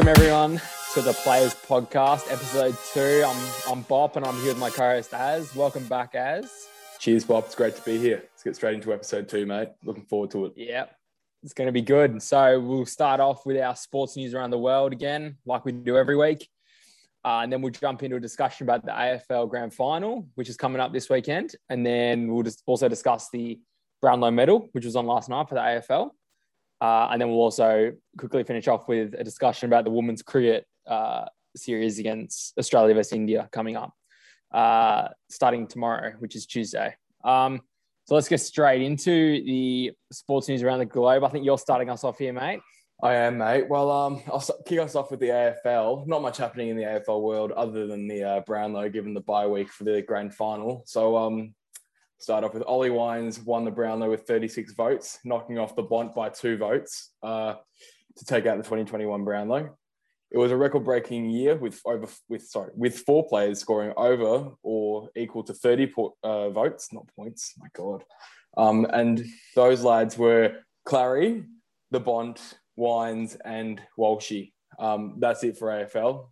Welcome everyone to the Players Podcast, episode 2. I'm Bop and I'm here with my co-host Az. Welcome back, Az. Cheers, Bop. It's great to be here. Let's get straight into episode 2, mate. Looking forward to it. Yeah, it's going to be good. So we'll start off with our sports news around the world again, like we do every week. And then we'll jump into a discussion about the AFL Grand Final, which is coming up this weekend. And then we'll just also discuss the Brownlow medal, which was on last night for the AFL. And then we'll also quickly finish off with a discussion about the women's cricket series against Australia versus India coming up, starting tomorrow, which is Tuesday. So let's get straight into the sports news around the globe. I think you're starting us off here, mate. I am, mate. Well, I'll kick us off with the AFL. Not much happening in the AFL world other than the Brownlow, given the bye week for the grand final. So start off with Ollie Wines won the Brownlow with 36 votes, knocking off the Bont by 2 votes to take out the 2021 Brownlow. It was a record-breaking year with 4 players scoring over or equal to 30 votes, not points. My God, and those lads were Clary, the Bont, Wines, and Walshy. That's it for AFL.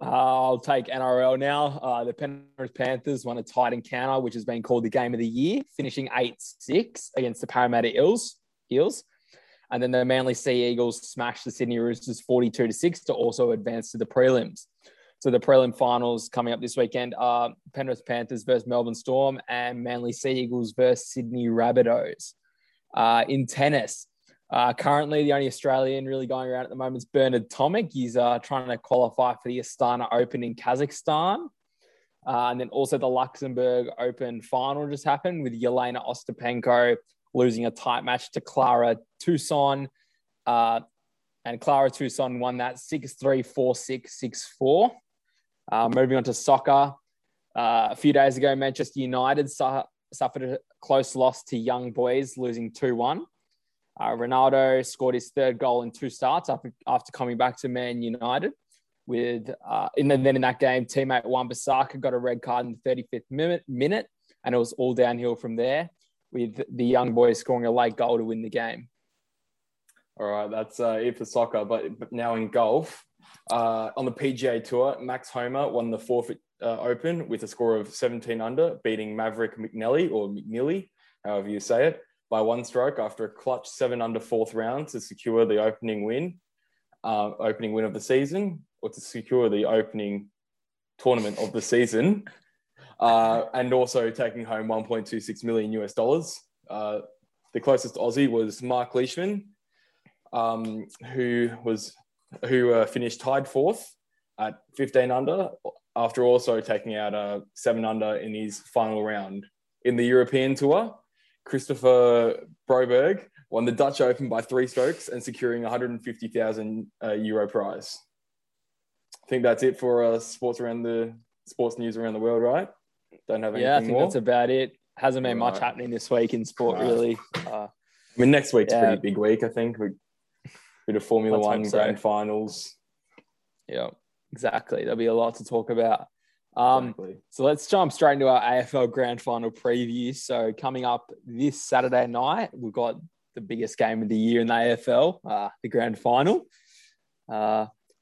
I'll take NRL now. The Penrith Panthers won a tight encounter, which has been called the game of the year, finishing 8-6 against the Parramatta Eels. And then the Manly Sea Eagles smashed the Sydney Roosters 42-6 to also advance to the prelims. So the prelim finals coming up this weekend are Penrith Panthers versus Melbourne Storm and Manly Sea Eagles versus Sydney Rabbitohs. In tennis, currently, the only Australian really going around at the moment is Bernard Tomic. He's trying to qualify for the Astana Open in Kazakhstan. And then also the Luxembourg Open final just happened with Yelena Ostapenko losing a tight match to Clara Tauson. And Clara Tauson won that 6-3, 4-6, 6-4. Moving on to soccer. A few days ago, Manchester United suffered a close loss to Young Boys, losing 2-1. Ronaldo scored his 3rd goal in 2 starts after coming back to Man United. And then in that game, teammate Wan-Bissaka got a red card in the 35th minute, and it was all downhill from there, with the Young Boys scoring a late goal to win the game. All right, that's it for soccer. But now in golf, on the PGA Tour, Max Homer won the 4th Open with a score of 17 under, beating Maverick McNealy, however you say it, by 1 stroke after a clutch 7-under 4th round to secure the opening win of the season, or to secure the opening tournament of the season, and also taking home $1.26 million. The closest Aussie was Mark Leishman, who finished tied 4th at 15-under after also taking out a 7-under in his final round. In the European Tour, Christopher Broberg won the Dutch Open by 3 strokes and securing €150,000 prize. I think that's it for sports news around the world, right? Don't have anything more. Yeah, I think that's about it. Hasn't been much happening this week in sport, really. Next week's a pretty big week, I think. A bit of Formula One Grand Finals. Yeah, exactly. There'll be a lot to talk about. Exactly. So let's jump straight into our AFL Grand Final preview. So coming up this Saturday night, we've got the biggest game of the year in the AFL, the Grand Final,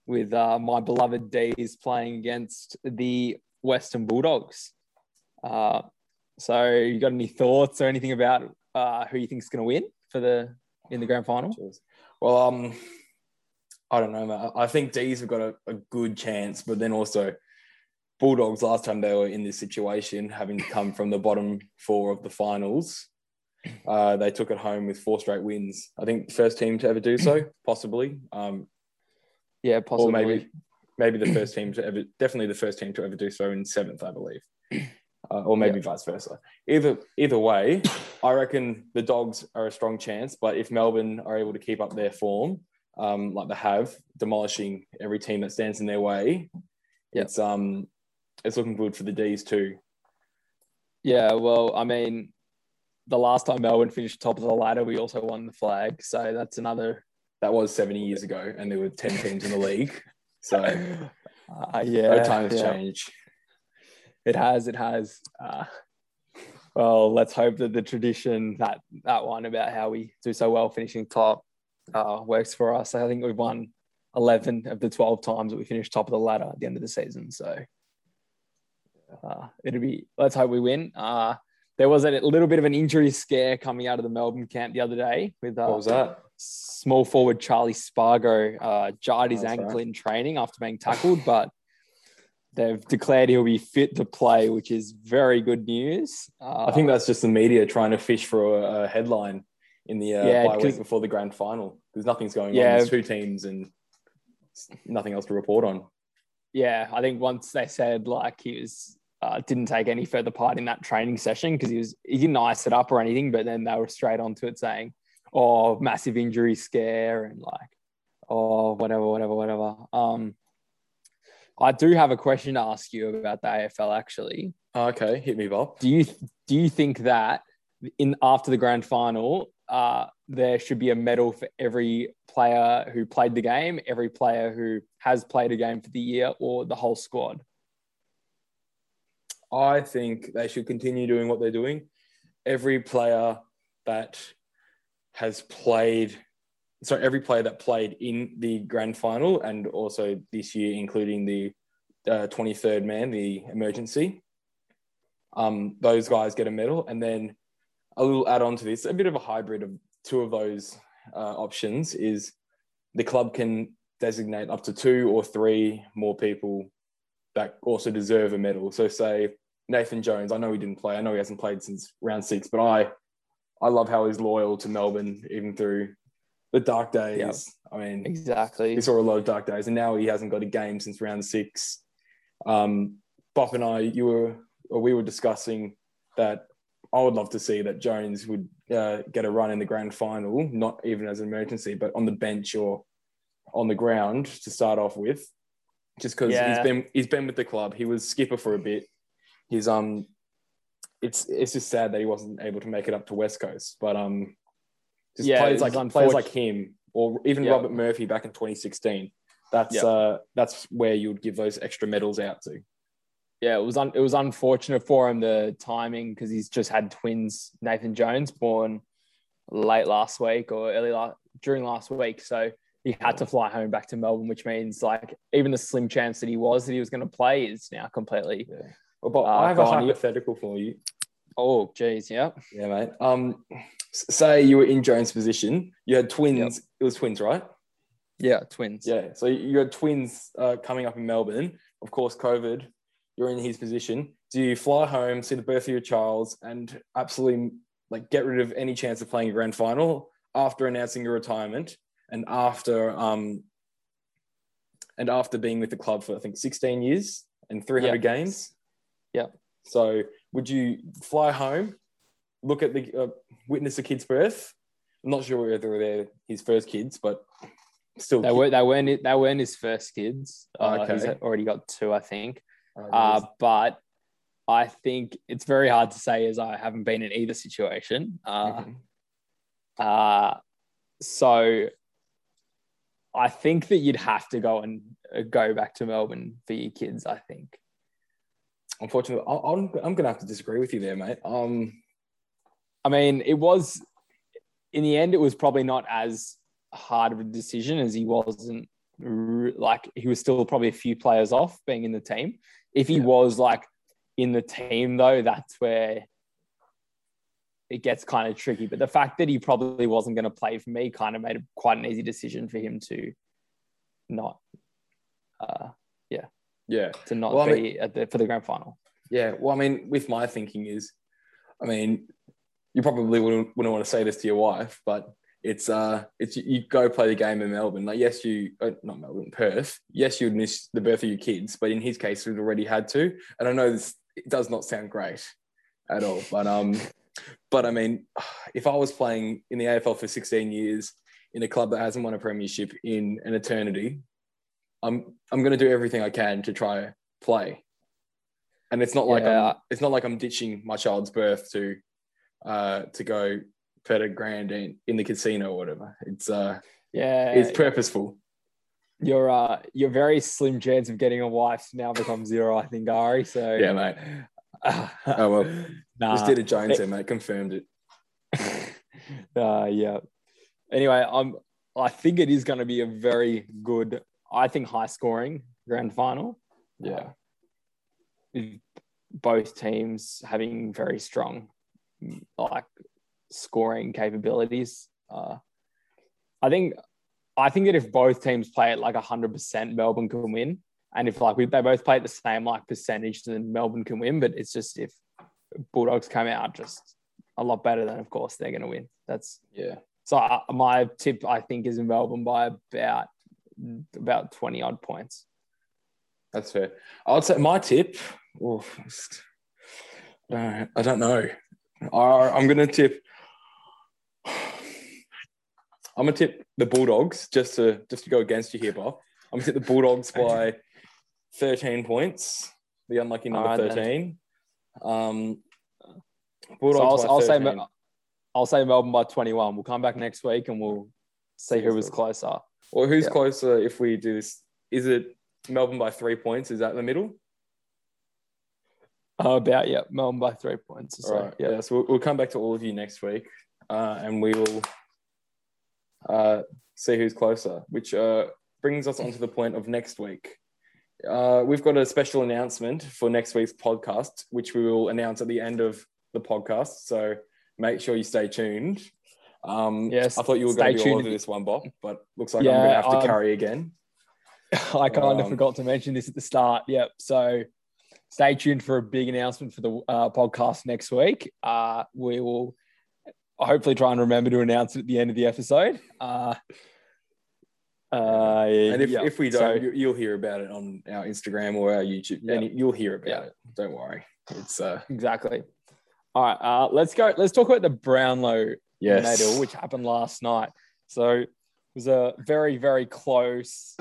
with my beloved D's playing against the Western Bulldogs. So you got any thoughts or anything about who you think is going to win in the Grand Final? Well, I don't know, mate. I think D's have got a good chance, but then also Bulldogs, last time they were in this situation, having come from the bottom 4 of the finals, they took it home with 4 straight wins. I think the first team to ever do so, possibly. Yeah, possibly. Or maybe the first team to ever, definitely the first team to ever do so in 7th, I believe. Or maybe vice versa. Either way, I reckon the Dogs are a strong chance, but if Melbourne are able to keep up their form, like they have, demolishing every team that stands in their way, it's looking good for the D's too. Yeah, well, I mean, the last time Melbourne finished top of the ladder, we also won the flag. So that's another... That was 70 years ago, and there were 10 teams in the league. So, no time has changed. It has. Well, let's hope that the tradition, that one about how we do so well finishing top, works for us. I think we've won 11 of the 12 times that we finished top of the ladder at the end of the season. So let's hope we win. There was a little bit of an injury scare coming out of the Melbourne camp the other day with what was that? Small forward Charlie Spargo jarred his ankle in training after being tackled, but they've declared he'll be fit to play, which is very good news. I think that's just the media trying to fish for a headline in the bye week before the grand final. Because nothing's going on. There's two teams and nothing else to report on. Yeah, I think once they said like he was... didn't take any further part in that training session because he didn't ice it up or anything, but then they were straight onto it saying, oh, massive injury scare and like, oh, whatever. I do have a question to ask you about the AFL actually. Okay, hit me, Bob. Do you think that after the grand final, there should be a medal for every player who played the game, every player who has played a game for the year, or the whole squad? I think they should continue doing what they're doing. Every player that played in the grand final and also this year, including the 23rd man, the emergency, those guys get a medal. And then a little add-on to this, a bit of a hybrid of two of those options is the club can designate up to two or three more people that also deserve a medal. So say Nathan Jones, I know he didn't play. I know he hasn't played since round six, but I love how he's loyal to Melbourne, even through the dark days. Yep. I mean, exactly. We saw a lot of dark days and now he hasn't got a game since round six. Bob and I, we were discussing that I would love to see that Jones would get a run in the grand final, not even as an emergency, but on the bench or on the ground to start off with. Just because he's been with the club, he was skipper for a bit. He's it's just sad that he wasn't able to make it up to West Coast. But players like him, or even Robert Murphy back in 2016. That's where you would give those extra medals out to. Yeah, it was unfortunate for him the timing because he's just had twins. Nathan Jones born late last week or during last week, so. He had to fly home back to Melbourne, which means like even the slim chance that he was going to play is now completely. Yeah. Well, but I have a hypothetical for you. Oh, geez. Yeah. Yeah, mate. Say you were in Jones' position, you had twins. Yep. It was twins, right? Yeah. Twins. Yeah. So you had twins coming up in Melbourne, of course, COVID, you're in his position. Do you fly home, see the birth of your child and absolutely like get rid of any chance of playing a grand final after announcing your retirement? And after being with the club for I think 16 years and 300 games, So would you fly home, look at the witness a kid's birth? I'm not sure whether they're his first kids, but still, they weren't his first kids. Okay. He's already got two, I think. But I think it's very hard to say as I haven't been in either situation. So. I think that you'd have to go back to Melbourne for your kids, I think. Unfortunately, I'm going to have to disagree with you there, mate. I mean, in the end, it was probably not as hard of a decision as he wasn't like, he was still probably a few players off being in the team. If he was like in the team though, that's where it gets kind of tricky, but the fact that he probably wasn't going to play for me kind of made it quite an easy decision for him to not, to not for the grand final. Yeah. Well, I mean, with my thinking is, I mean, you probably wouldn't want to say this to your wife, but it's you go play the game in Melbourne. Like, yes, Perth. Yes, you'd miss the birth of your kids, but in his case, we'd already had to. And I know this it does not sound great at all, but But I mean, if I was playing in the AFL for 16 years in a club that hasn't won a premiership in an eternity, I'm going to do everything I can to try play. And it's not like I'm ditching my child's birth to go pet a grand in the casino or whatever. It's purposeful. Your very slim chance of getting a wife now becomes zero, I think, Ari. So yeah, mate. Just did a Jones there, mate. Confirmed it. Anyway, I think it is going to be a very good I think high scoring grand final. Yeah. Both teams having very strong like scoring capabilities. I think that if both teams play at like 100%, Melbourne can win. And if like they both play at the same like percentage, then Melbourne can win. But it's just if Bulldogs come out just a lot better, then of course they're going to win. That's yeah. So my tip I think is in Melbourne by about 20 odd points. That's fair. I'd say my tip. I don't know. I'm going to tip. I'm going to tip the Bulldogs just to go against you here, Bob. I'm going to tip the Bulldogs by 13 points. The unlucky number 13. Bulldogs. So I'll say Melbourne by 21. We'll come back next week and we'll see who was closer. Or who's closer if we do this? Is it Melbourne by 3 points? Is that the middle? Melbourne by 3 points. So, all right. Yeah. So we'll come back to all of you next week, and we will see who's closer, which brings us on to the point of next week. We've got a special announcement for next week's podcast, which we will announce at the end of the podcast. So make sure you stay tuned. Yes, I thought you were going to be all over this one, Bob, but looks like I'm going to have to carry again. I kind of forgot to mention this at the start. Yep. So stay tuned for a big announcement for the podcast next week. We will hopefully try and remember to announce it at the end of the episode. And if we don't, you'll hear about it on our Instagram or our YouTube. Yep. And you'll hear about it. Don't worry. It's exactly. All right. Let's go. Let's talk about the Brownlow medal, which happened last night. So it was a very, very close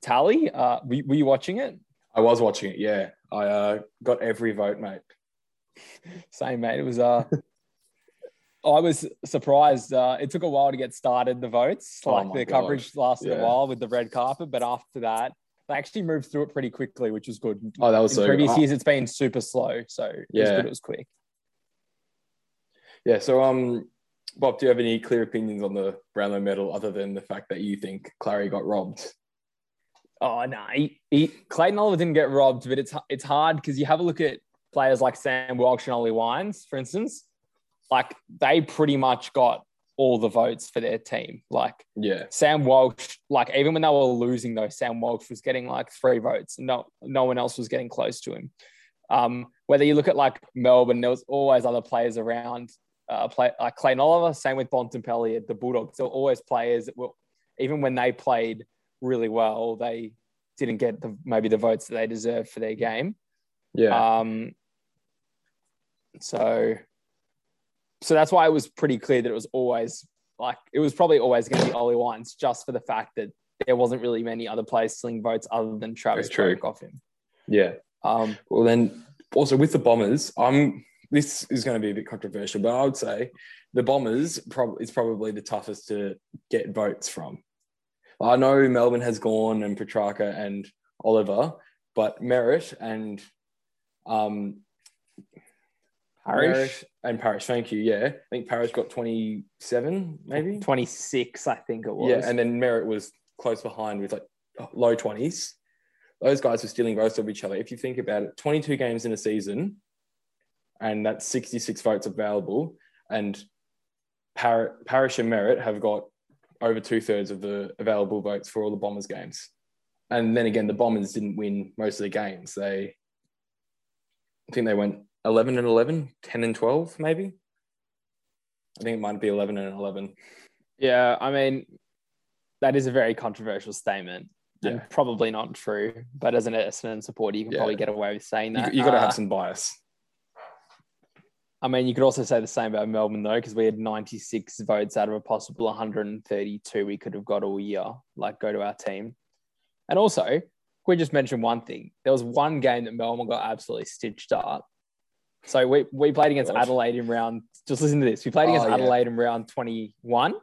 tally. Were you watching it? I was watching it. Yeah. I got every vote, mate. Same, mate. It was I was surprised. It took a while to get started, the votes. Coverage lasted a while with the red carpet, but after that, they actually moved through it pretty quickly, which was good. Oh, that was so good. In previous years, it's been super slow, so it was good. It was quick. Yeah, so Bob, do you have any clear opinions on the Brownlow medal other than the fact that you think Clary got robbed? Oh, no. Clayton Oliver didn't get robbed, but it's hard because you have a look at players like Sam Walsh and Ollie Wines, for instance. Like, they pretty much got all the votes for their team. Like, Sam Walsh, like, even when they were losing, though, Sam Walsh was getting, like, 3 votes. No one else was getting close to him. Whether you look at, like, Melbourne, there was always other players around. Like, Clayton Oliver, same with Bontempelli at the Bulldogs. There were always players that were, even when they played really well, they didn't get the votes that they deserved for their game. Yeah. So that's why it was pretty clear that it was always like, it was probably always going to be Ollie Wines just for the fact that there wasn't really many other players sling votes other than Travis Croak off him. Yeah. Well, then also with the Bombers, this is going to be a bit controversial, but I would say the Bombers is probably the toughest to get votes from. I know Melbourne has gone and Petrarca and Oliver, but Merritt and Parrish, thank you. Yeah, I think Parrish got 27, maybe 26. I think it was. Yeah, and then Merritt was close behind with like low 20s. Those guys were stealing votes of each other. If you think about it, 22 games in a season, and that's 66 votes available. And Parrish and Merritt have got over 2/3 of the available votes for all the Bombers games. And then again, the Bombers didn't win most of the games. I think they went 11 and 11, 10 and 12, maybe. I think it might be 11 and 11. Yeah, I mean, that is a very controversial statement and probably not true, but as an Essendon supporter, you can probably get away with saying that. You've got to have some bias. I mean, you could also say the same about Melbourne, though, because we had 96 votes out of a possible 132 we could have got all year, like go to our team. And also, we just mentioned one thing. There was one game that Melbourne got absolutely stitched up. So we played against Adelaide in round... Just listen to this. We played against Adelaide in round 21.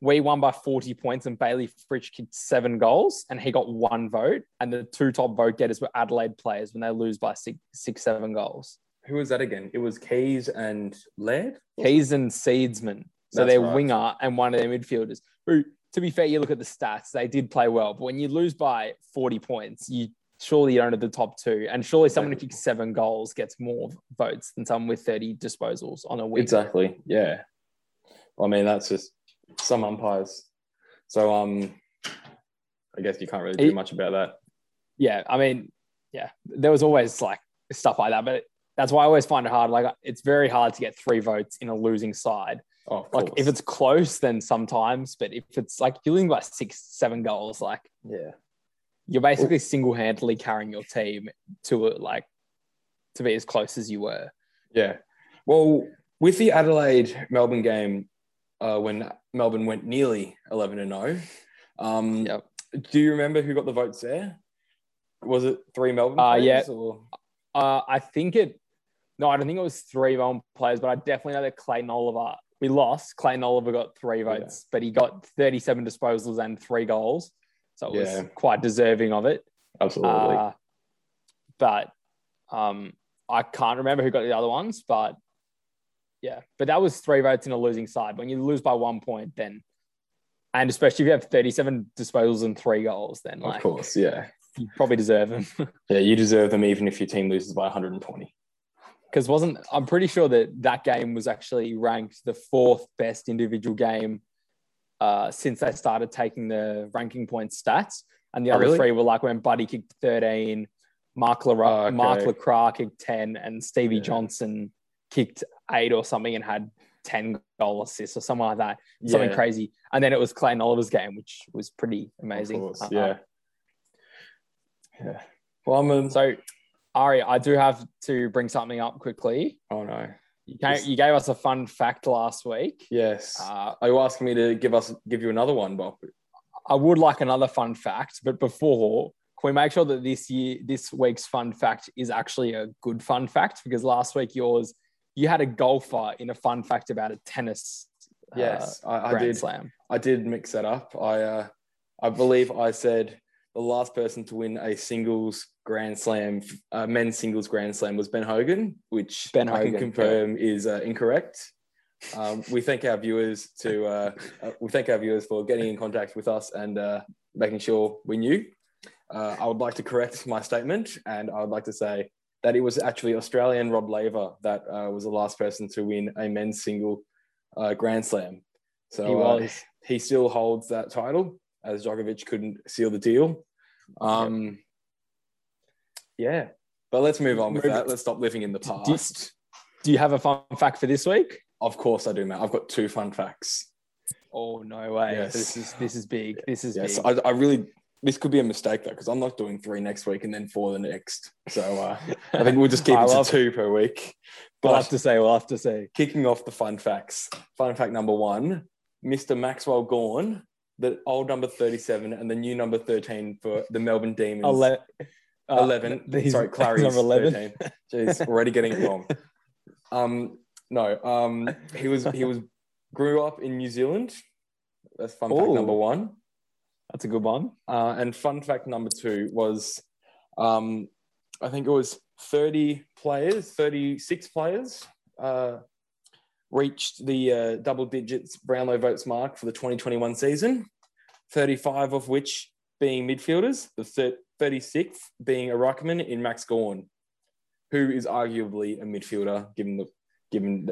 We won by 40 points and Bailey Fritsch kicked 7 goals and he got 1 vote. And the 2 top vote getters were Adelaide players when they lose by 6, 7 goals. Who was that again? It was Keyes and Laird? Keyes and Seedsman. So their winger and one of their midfielders. Who to be fair, you look at the stats, they did play well. But when you lose by 40 points, you surely own the top two. And surely someone who kicks 7 goals gets more votes than someone with 30 disposals on a week. Exactly, yeah. I mean, that's just some umpires. So I guess you can't really do much about that. Yeah, I mean, yeah, there was always like stuff like that. But that's why I always find it hard. Like, it's very hard to get 3 votes in a losing side. Oh, like if it's close, then sometimes, but if it's like you're losing by 6-7 goals, like, yeah, you're basically single-handedly carrying your team to like to be as close as you were. Yeah. Well, with the Adelaide Melbourne game, when Melbourne went nearly 11-0, yep. Do you remember who got the votes there? Was it 3 Melbourne players? Yeah. Or? I think it. No, I don't think it was 3 Melbourne players, but I definitely know that Clayton Oliver. We lost. Clayton Oliver got 3 votes, yeah. But he got 37 disposals and 3 goals. So it was quite deserving of it. Absolutely. But I can't remember who got the other ones, but yeah. But that was 3 votes in a losing side. When you lose by 1 point, then, and especially if you have 37 disposals and 3 goals, then like, of course, yeah. You probably deserve them. Yeah, you deserve them even if your team loses by 120. Because I'm pretty sure that game was actually ranked the 4th best individual game since they started taking the ranking points stats. And the other 3 were like when Buddy kicked 13, Mark Lacroix kicked 10, and Stevie Johnson kicked 8 or something and had 10 goal assists or something like that. Yeah. Something crazy. And then it was Clayton Oliver's game, which was pretty amazing. Of course, yeah. Well, so... Ari, I do have to bring something up quickly. Oh, no. You gave us a fun fact last week. Yes. Are you asking me to give you another one, Bob? I would like another fun fact, but before, can we make sure that this week's fun fact is actually a good fun fact? Because last week you had a golfer in a fun fact about a tennis slam. I did mix that up. I believe I said... The last person to win a singles grand slam, men's singles grand slam, was Ben Hogan, which I can confirm is incorrect. We thank our viewers for getting in contact with us and making sure we knew. I would like to correct my statement, and I would like to say that it was actually Australian Rod Laver that was the last person to win a men's single grand slam. So he still holds that title, as Djokovic couldn't seal the deal. Yeah, but let's move on with that. Let's stop living in the past. Do you have a fun fact for this week? Of course I do, Matt. I've got 2 fun facts. Oh, no way. Yes. This is big. This is big. So I really... This could be a mistake, though, because I'm not doing 3 next week and then 4 the next. So I think we'll just keep it to 2 per week. But we'll have to say. Kicking off the fun facts. Fun fact number 1, Mr. Maxwell Gawn, the old number 37 and the new number 13 for the Melbourne Demons. 11. Sorry, Clary's number 11. 13. Jeez, already getting it wrong. He grew up in New Zealand. That's fun fact number 1. That's a good one. And fun fact number 2 was, I think it was 36 players reached the double digits Brownlow votes mark for the 2021 season, 35 of which being midfielders, the 36th being a ruckman in Max Gawn, who is arguably a midfielder given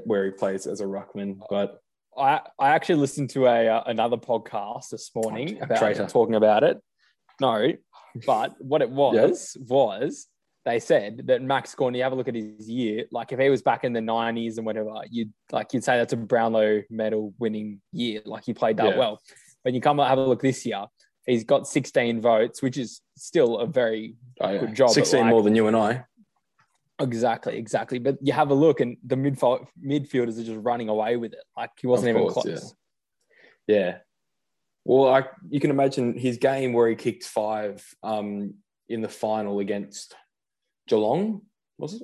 where he plays as a ruckman. But I actually listened to another podcast this morning about talking about it. No, but what it was was... They said that Max Gawn, you have a look at his year, like if he was back in the 90s and whatever, you'd say that's a Brownlow medal winning year. Like he played that well. But you come and have a look this year, he's got 16 votes, which is still a very good job. 16 more than you and I. Exactly. But you have a look and the midfielders are just running away with it. Like he wasn't even close. Yeah. Well, you can imagine his game where he kicked 5 in the final against... Geelong, was it?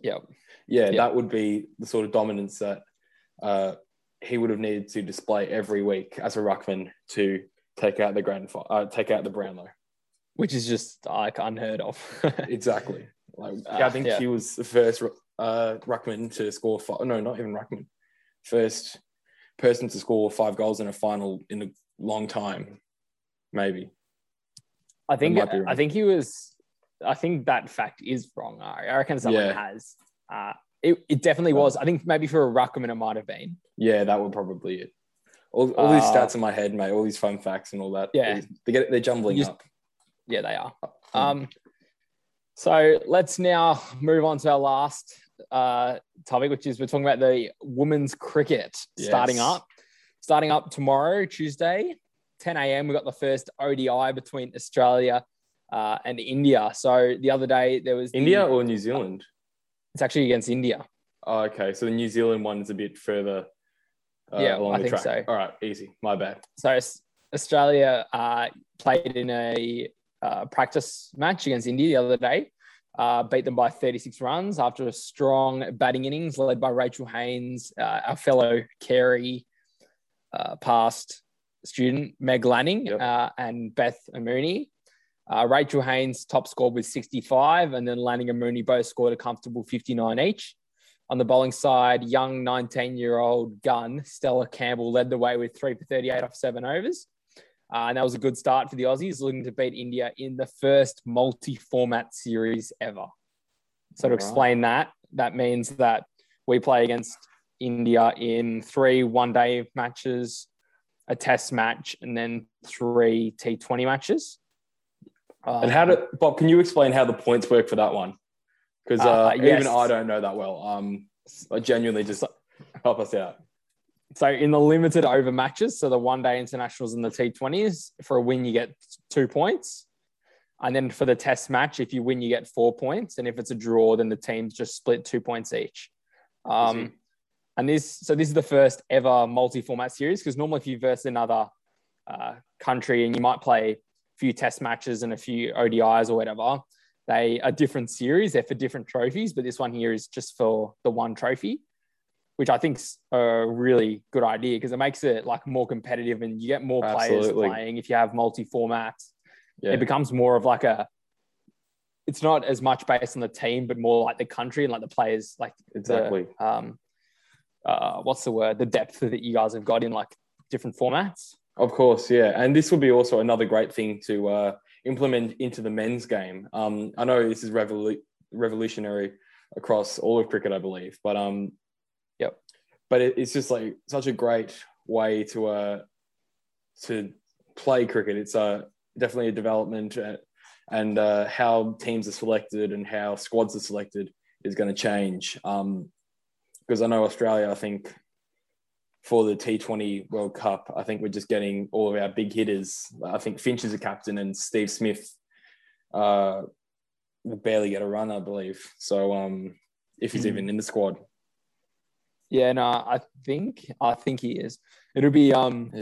Yeah, that would be the sort of dominance that he would have needed to display every week as a ruckman to take out the Brownlow, which is just like unheard of. Exactly. Like I think he was the first ruckman to score 5. No, not even ruckman. First person to score 5 goals in a final in a long time. maybe. I think that fact is wrong. I reckon someone has. It definitely was. I think maybe for a ruckman it might have been. Yeah, that would probably it. All these stats in my head, mate. All these fun facts and all that. Yeah, they're jumbling up. Yeah, they are. So let's now move on to our last topic, which is we're talking about the women's cricket starting up tomorrow, Tuesday, 10 a.m. We got the first ODI between Australia and India. So the other day there was India or New Zealand. It's actually against India. Oh, okay. So the New Zealand one is a bit further along the track. So. All right, easy. My bad. So Australia played in a practice match against India the other day, beat them by 36 runs after a strong batting innings led by Rachel Haynes, our fellow Clary, past student Meg Lanning, and Beth Amuni. Rachel Haynes top scored with 65, and then Lanning and Mooney both scored a comfortable 59 each. On the bowling side, young 19-year-old gun Stella Campbell led the way with 3 for 38 off 7 overs. And that was a good start for the Aussies, looking to beat India in the first multi-format series ever. So to explain that means that we play against India in 3 one-day matches, a test match, and then 3 T20 matches. And Bob, can you explain how the points work for that one? Because even I don't know that well. I genuinely just help us out. So in the limited over matches, so the one-day internationals and the T20s, for a win, you get 2 points. And then for the test match, if you win, you get 4 points. And if it's a draw, then the teams just split 2 points each. This is the first ever multi-format series, because normally if you verse another country and you might play few test matches and a few ODIs or whatever, they are different series, they're for different trophies, but this one here is just for the one trophy, which I think's a really good idea because it makes it like more competitive and you get more players playing if you have multi-formats. It becomes more of like it's not as much based on the team but more like the country and like the players, like the depth that you guys have got in like different formats. Of course, yeah. And this would be also another great thing to implement into the men's game. I know this is revolutionary across all of cricket, I believe. But but it's just like such a great way to play cricket. It's definitely a development, and how teams are selected and how squads are selected is going to change. Because I know Australia, I think, for the T20 World Cup, I think we're just getting all of our big hitters. I think Finch is a captain and Steve Smith will barely get a run, I believe. So if he's even in the squad. Yeah, no, I think he is. It'll be, I think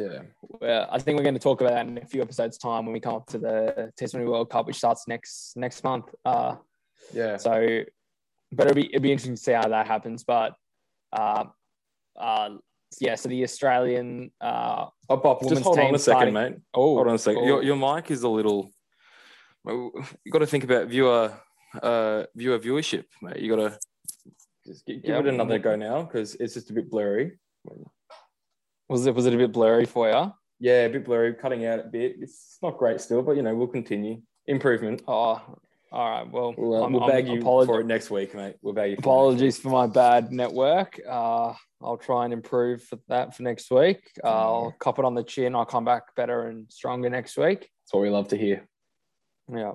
we're going to talk about that in a few episodes' time when we come up to the T20 World Cup, which starts next month. So, but it'll be interesting to see how that happens. But, so the Australian Bob, just hold on a second, mate. Oh, hold on a second. Your mic is a little. You got to think about viewer viewership, mate. You got to just give it another go now because it's just a bit blurry. Was it a bit blurry for you? Yeah, a bit blurry, cutting out a bit. It's not great still, but we'll continue improvement. Oh, all right. Well, we'll bag you for it next week, mate. We'll bag you. Apologies for my bad network. I'll try and improve for that for next week. I'll cop it on the chin. I'll come back better and stronger next week. That's what we love to hear. Yeah.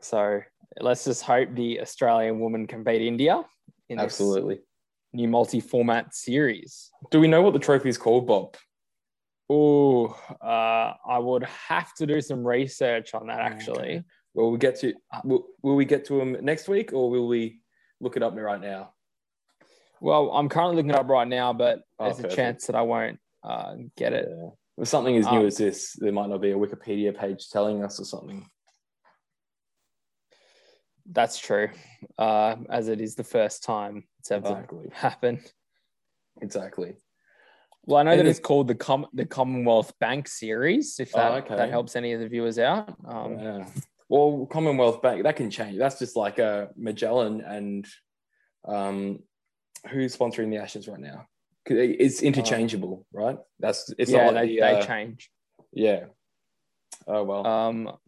So let's just hope the Australian woman can beat India in this new multi-format series. Do we know what the trophy is called, Bob? Oh, I would have to do some research on that, actually. Okay. Well, will we get to them next week, or will we look it up right now? Well, I'm currently looking it up right now, but there's a chance that I won't get it. Yeah. If something as new as this, there might not be a Wikipedia page telling us or something. That's true, as it is the first time it's ever happened. Exactly. Well, I know that it's called the Commonwealth Bank Series, if that helps any of the viewers out. Well, Commonwealth Bank, that can change. That's just like Magellan and... who's sponsoring the Ashes right now? It's interchangeable, right? That's it's not like they change. Yeah, Oh, well.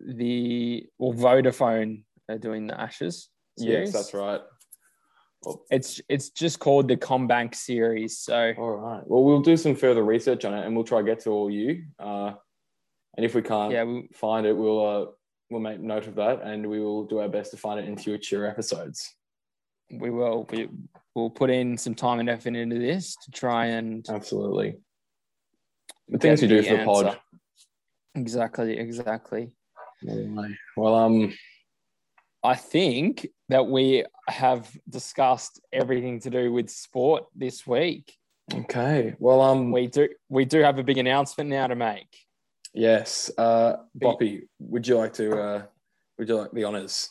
Vodafone are doing the Ashes series. Yes, that's right. Well, it's just called the CommBank series. So all right. Well, we'll do some further research on it, and we'll try to get to all you. And if we can't find it, we'll make note of that, and we will do our best to find it in future episodes. We will. We'll put in some time and effort into this to try and absolutely the things you do for the pod. Exactly. Well, I think that we have discussed everything to do with sport this week. Okay. Well, we do have a big announcement now to make. Yes. Boppy, would you like the honours?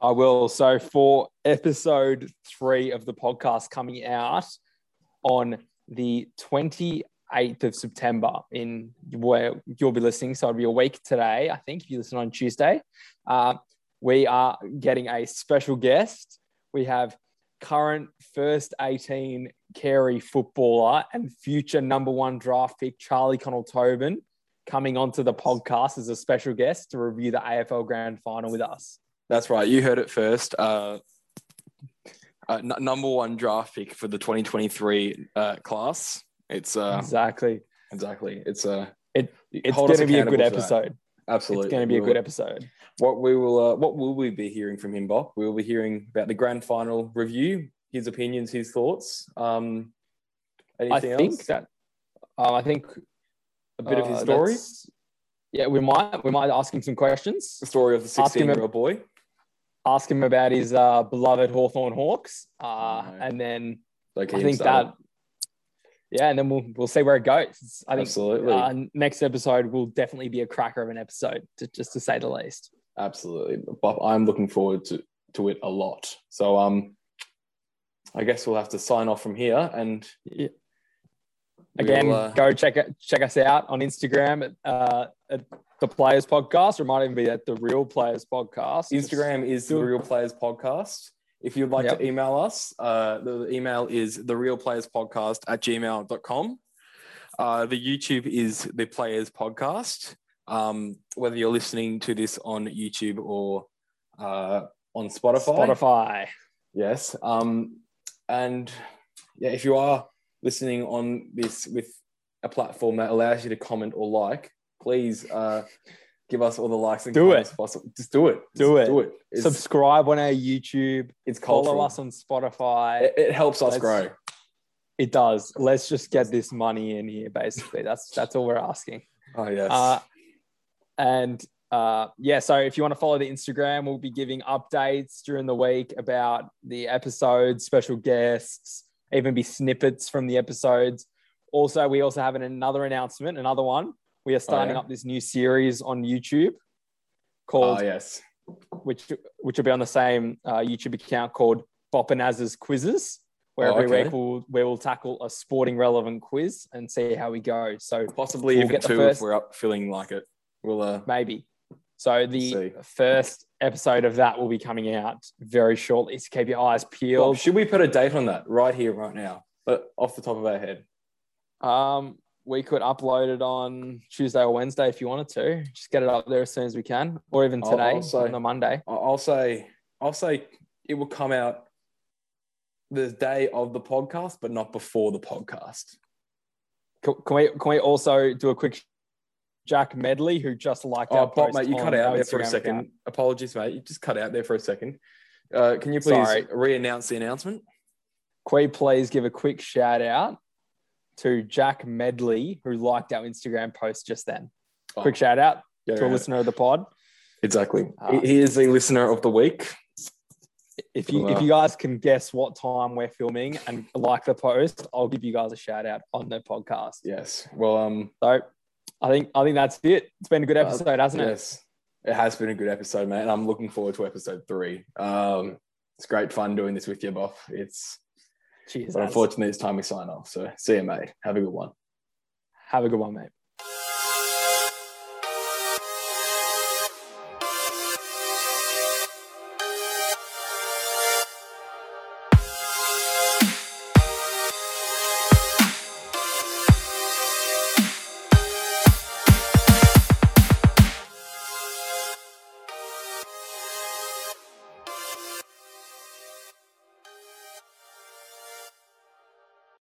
I will. So for episode 3 of the podcast coming out on the 28th of September, in where you'll be listening, so it'll be a week today, I think, if you listen on Tuesday, we are getting a special guest. We have current first 18 Carey footballer and future number 1 draft pick Charlie Connell-Tobin coming onto the podcast as a special guest to review the AFL Grand Final with us. That's right. You heard it first. Number 1 draft pick for the 2023 class. It's exactly. It's going to be a good episode. Absolutely, it's going to be a good episode. What will we be hearing from him, Bob? We will be hearing about the Grand Final review, his opinions, his thoughts. I think a bit of his story. Yeah, we might ask him some questions. The story of the 16-year-old boy. Ask him about his beloved Hawthorn Hawks, and then I think that. Yeah, and then we'll see where it goes. I think next episode will definitely be a cracker of an episode, to say the least. Absolutely. But I'm looking forward to it a lot. So I guess we'll have to sign off from here. And go check us out on Instagram at The Players Podcast, or it might even be at The Real Players Podcast. Instagram is The Real Players Podcast. If you'd like to email us, the email is therealplayerspodcast@gmail.com. The YouTube is The Players Podcast. Whether you're listening to this on YouTube or on Spotify. Yes. And yeah, if you are listening on this with a platform that allows you to comment or like, please give us all the likes and comments possible. Just do it. Do it. Subscribe on our YouTube. It's cultural. Follow us on Spotify. It helps us grow. It does. Let's just get this money in here, basically. That's all we're asking. Oh, yes. So if you want to follow the Instagram, we'll be giving updates during the week about the episodes, special guests, even be snippets from the episodes. Also, we also have another announcement, another one. We are starting up this new series on YouTube called, which will be on the same YouTube account, called Bopanaz's Quizzes, where every week we'll tackle a sporting relevant quiz and see how we go. So possibly we'll even two if we're up feeling like it. We'll maybe. So the first episode of that will be coming out very shortly. So keep your eyes peeled. Well, should we put a date on that right here, right now, but off the top of our head? We could upload it on Tuesday or Wednesday if you wanted to. Just get it up there as soon as we can, or even today on a Monday. I'll say it will come out the day of the podcast, but not before the podcast. Can we also do a quick Jack Medley, who just liked our post? Mate, you cut out there for a second. Account. Apologies, mate. You just cut out there for a second. Can you please re-announce the announcement? Can we please give a quick shout out to Jack Medley, who liked our Instagram post just then. Quick shout out to a listener of the pod. Exactly. He is the listener of the week. If you guys can guess what time we're filming and like the post, I'll give you guys a shout out on the podcast. Yes. Well, so I think that's it. It's been a good episode, hasn't it? Yes. It has been a good episode, mate. And I'm looking forward to episode 3. It's great fun doing this with you, Boff. But unfortunately, it's time we sign off. So see you, mate. Have a good one, mate.